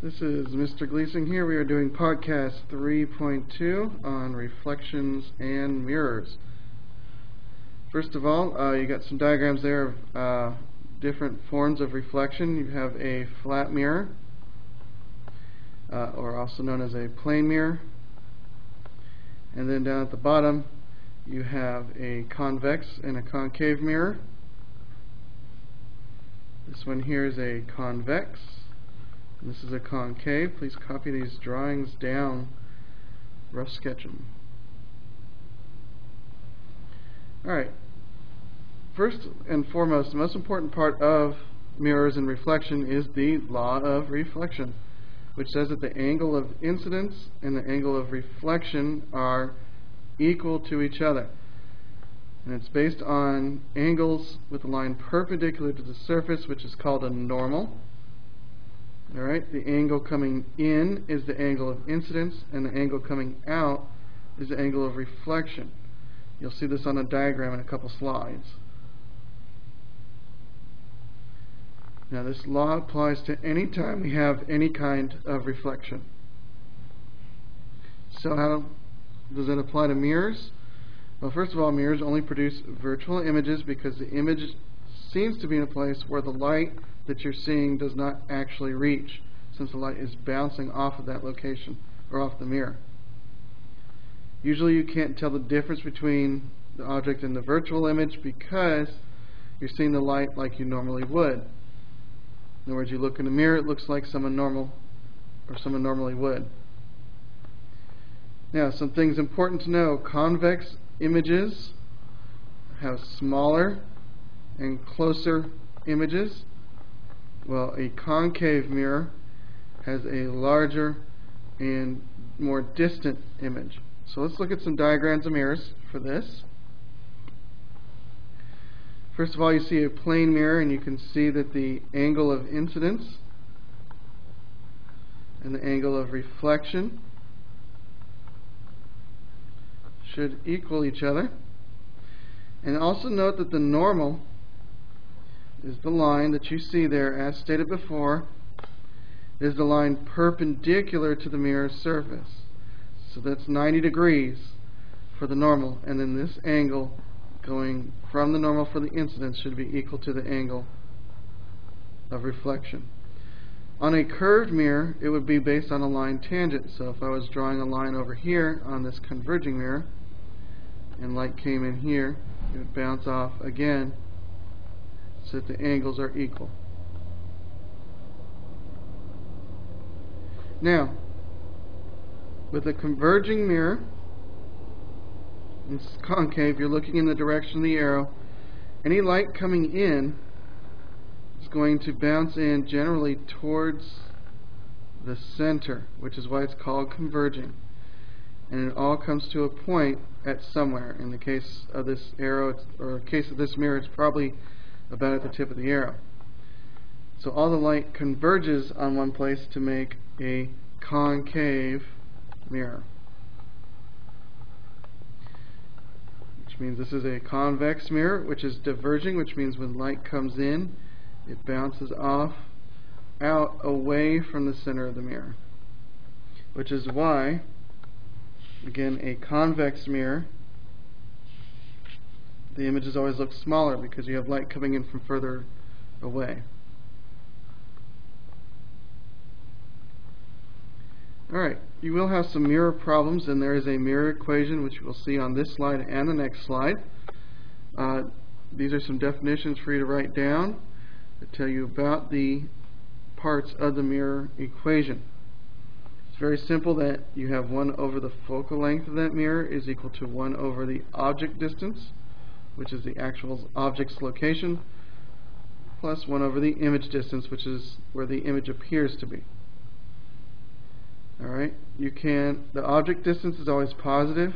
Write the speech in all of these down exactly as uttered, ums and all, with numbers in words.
This is Mister Gleason here. We are doing podcast three point two on reflections and mirrors. First of all, uh, you got some diagrams there of uh, different forms of reflection. You have a flat mirror, uh, or also known as a plane mirror. And then down at the bottom, you have a convex and a concave mirror. This one here is a convex. This is a concave. Please copy these drawings down, rough sketch them. Alright, first and foremost, the most important part of mirrors and reflection is the law of reflection, which says that the angle of incidence and the angle of reflection are equal to each other. And it's based on angles with a line perpendicular to the surface, which is called a normal. Alright, the angle coming in is the angle of incidence, and the angle coming out is the angle of reflection. You'll see this on a diagram in a couple slides. Now, this law applies to any time we have any kind of reflection. So how does it apply to mirrors? Well, first of all, mirrors only produce virtual images because the image seems to be in a place where the light that you're seeing does not actually reach, since the light is bouncing off of that location or off the mirror. Usually you can't tell the difference between the object and the virtual image because you're seeing the light like you normally would. In other words, you look in the mirror, it looks like someone normal or someone normally would. Now, some things important to know: convex images have smaller and closer images. Well, a concave mirror has a larger and more distant image. So let's look at some diagrams of mirrors for this. First of all, you see a plane mirror, and you can see that the angle of incidence and the angle of reflection should equal each other. And also note that the normal is the line that you see there, as stated before, is the line perpendicular to the mirror's surface. So that's ninety degrees for the normal, and then this angle going from the normal for the incidence should be equal to the angle of reflection. On a curved mirror, it would be based on a line tangent. So if I was drawing a line over here on this converging mirror and light came in here, it would bounce off again, so that the angles are equal. Now, with a converging mirror, it's concave, you're looking in the direction of the arrow. Any light coming in is going to bounce in generally towards the center, which is why it's called converging. And it all comes to a point at somewhere. In the case of this arrow, it's, or case of this mirror, it's probably about at the tip of the arrow. So all the light converges on one place to make a concave mirror, which means this is a convex mirror, which is diverging, which means when light comes in, it bounces off, out, away from the center of the mirror, which is why, again, a convex mirror, the images always look smaller because you have light coming in from further away. Alright, you will have some mirror problems, and there is a mirror equation which you will see on this slide and the next slide. Uh, these are some definitions for you to write down that tell you about the parts of the mirror equation. It's very simple that you have one over the focal length of that mirror is equal to one over the object distance, which is the actual object's location, plus one over the image distance, which is where the image appears to be. Alright, you can, the object distance is always positive.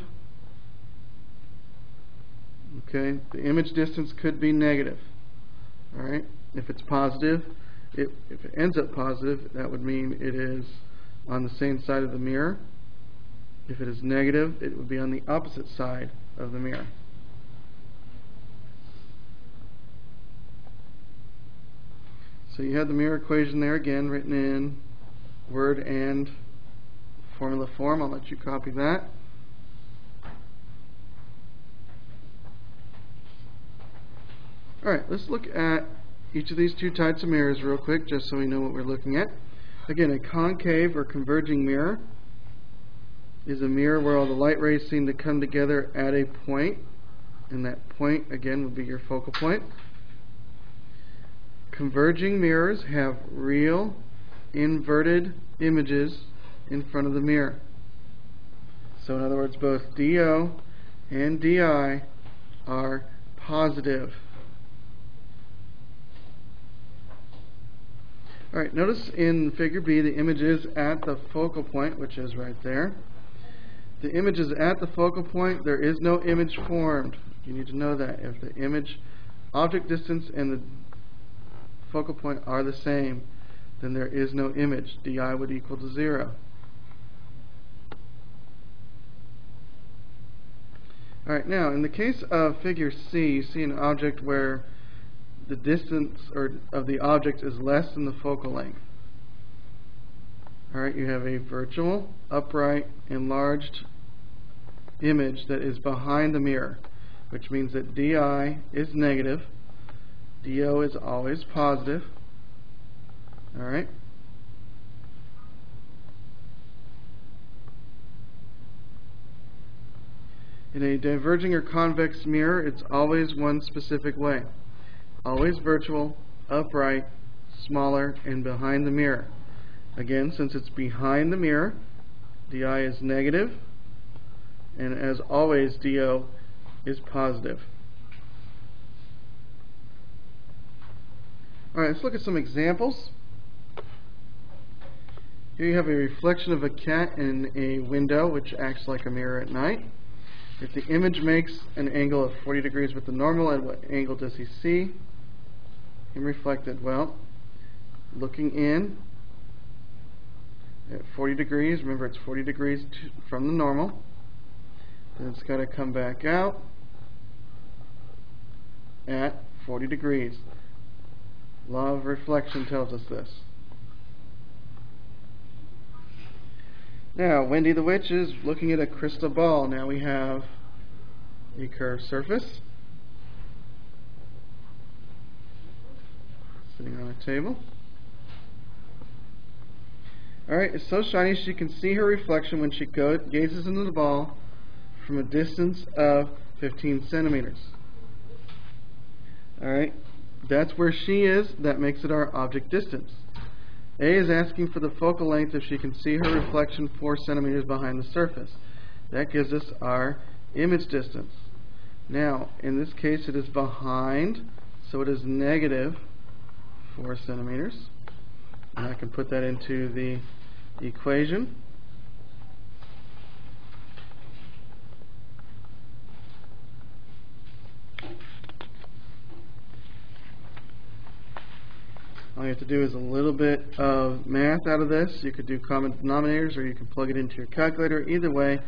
Okay, the image distance could be negative. Alright, if it's positive, it, if it ends up positive, that would mean it is on the same side of the mirror. If it is negative, it would be on the opposite side of the mirror. So you have the mirror equation there again written in word and formula form. I'll let you copy that. Alright, let's look at each of these two types of mirrors real quick, just so we know what we're looking at. Again, a concave or converging mirror is a mirror where all the light rays seem to come together at a point, and that point, again, would be your focal point. Converging mirrors have real inverted images in front of the mirror. So in other words, both D O and D I are positive. Alright, notice in figure B the image is at the focal point, which is right there. The image is at the focal point. There is no image formed. You need to know that. If the image object distance and the focal point are the same, then there is no image. D I would equal to zero. Alright, now in the case of figure C, you see an object where the distance or of the object is less than the focal length. Alright, you have a virtual, upright, enlarged image that is behind the mirror, which means that D I is negative, D O is always positive. Alright. In a diverging or convex mirror, it's always one specific way. Always virtual, upright, smaller, and behind the mirror. Again, since it's behind the mirror, D I is negative, and as always, D O is positive. Alright, let's look at some examples. Here you have a reflection of a cat in a window, which acts like a mirror at night. If the image makes an angle of forty degrees with the normal, at what angle does he see him reflected? Well, looking in at forty degrees, remember it's forty degrees from the normal, then it's got to come back out at forty degrees. Law of reflection tells us this. Now, Wendy the Witch is looking at a crystal ball. Now we have a curved surface sitting on a table. Alright, it's so shiny she can see her reflection when she go gazes into the ball from a distance of fifteen centimeters. Alright, that's where she is. That makes it our object distance. A is asking for the focal length if she can see her reflection four centimeters behind the surface. That gives us our image distance. Now, in this case it is behind, so it is negative four centimeters. And I can put that into the equation. All you have to do is a little bit of math out of this. You could do common denominators, or you can plug it into your calculator. Either way,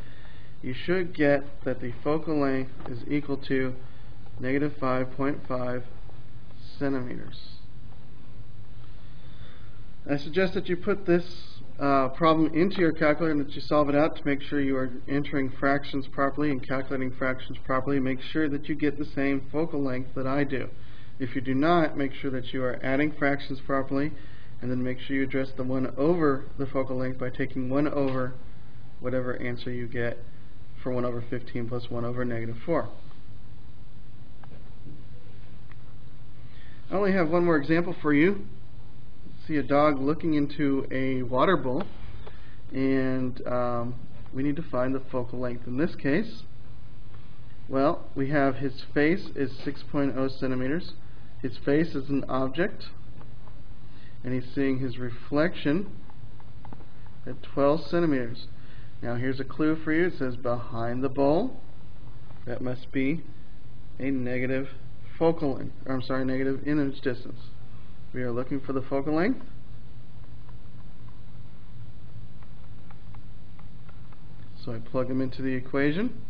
you should get that the focal length is equal to negative five point five centimeters. I suggest that you put this uh, problem into your calculator and that you solve it out to make sure you are entering fractions properly and calculating fractions properly. Make sure that you get the same focal length that I do. If you do not, make sure that you are adding fractions properly, and then make sure you address the one over the focal length by taking one over whatever answer you get for one over fifteen plus one over negative four. I only have one more example for you. I see a dog looking into a water bowl, and um, we need to find the focal length in this case. Well, we have his face is six point zero centimeters. His face is an object, and he's seeing his reflection at twelve centimeters. Now here's a clue for you. It says behind the bowl. That must be a negative focal length. Or I'm sorry, negative image distance. We are looking for the focal length. So I plug him into the equation,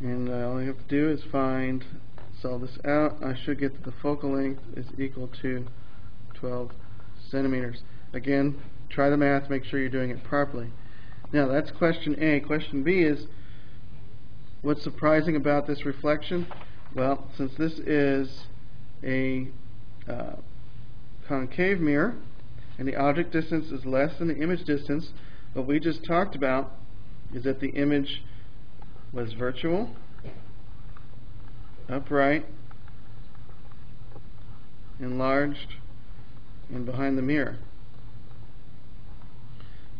and uh, all you have to do is find, solve this out. I should get that the focal length is equal to twelve centimeters. Again, try the math, make sure you're doing it properly. Now that's question A. Question B is, what's surprising about this reflection? Well, since this is a uh, concave mirror and the object distance is less than the image distance, what we just talked about is that the image was virtual, upright, enlarged, and behind the mirror.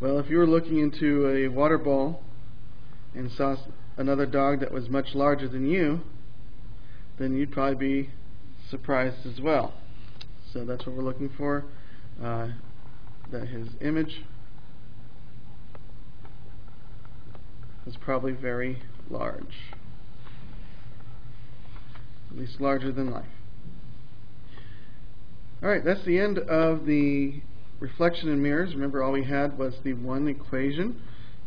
Well, if you were looking into a water bowl and saw another dog that was much larger than you, then you'd probably be surprised as well. So that's what we're looking for, uh, that his image was probably very large, at least larger than life. Alright, that's the end of the reflection in mirrors. Remember, all we had was the one equation,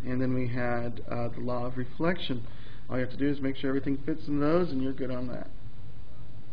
and then we had uh, the law of reflection. All you have to do is make sure everything fits in those, and you're good on that.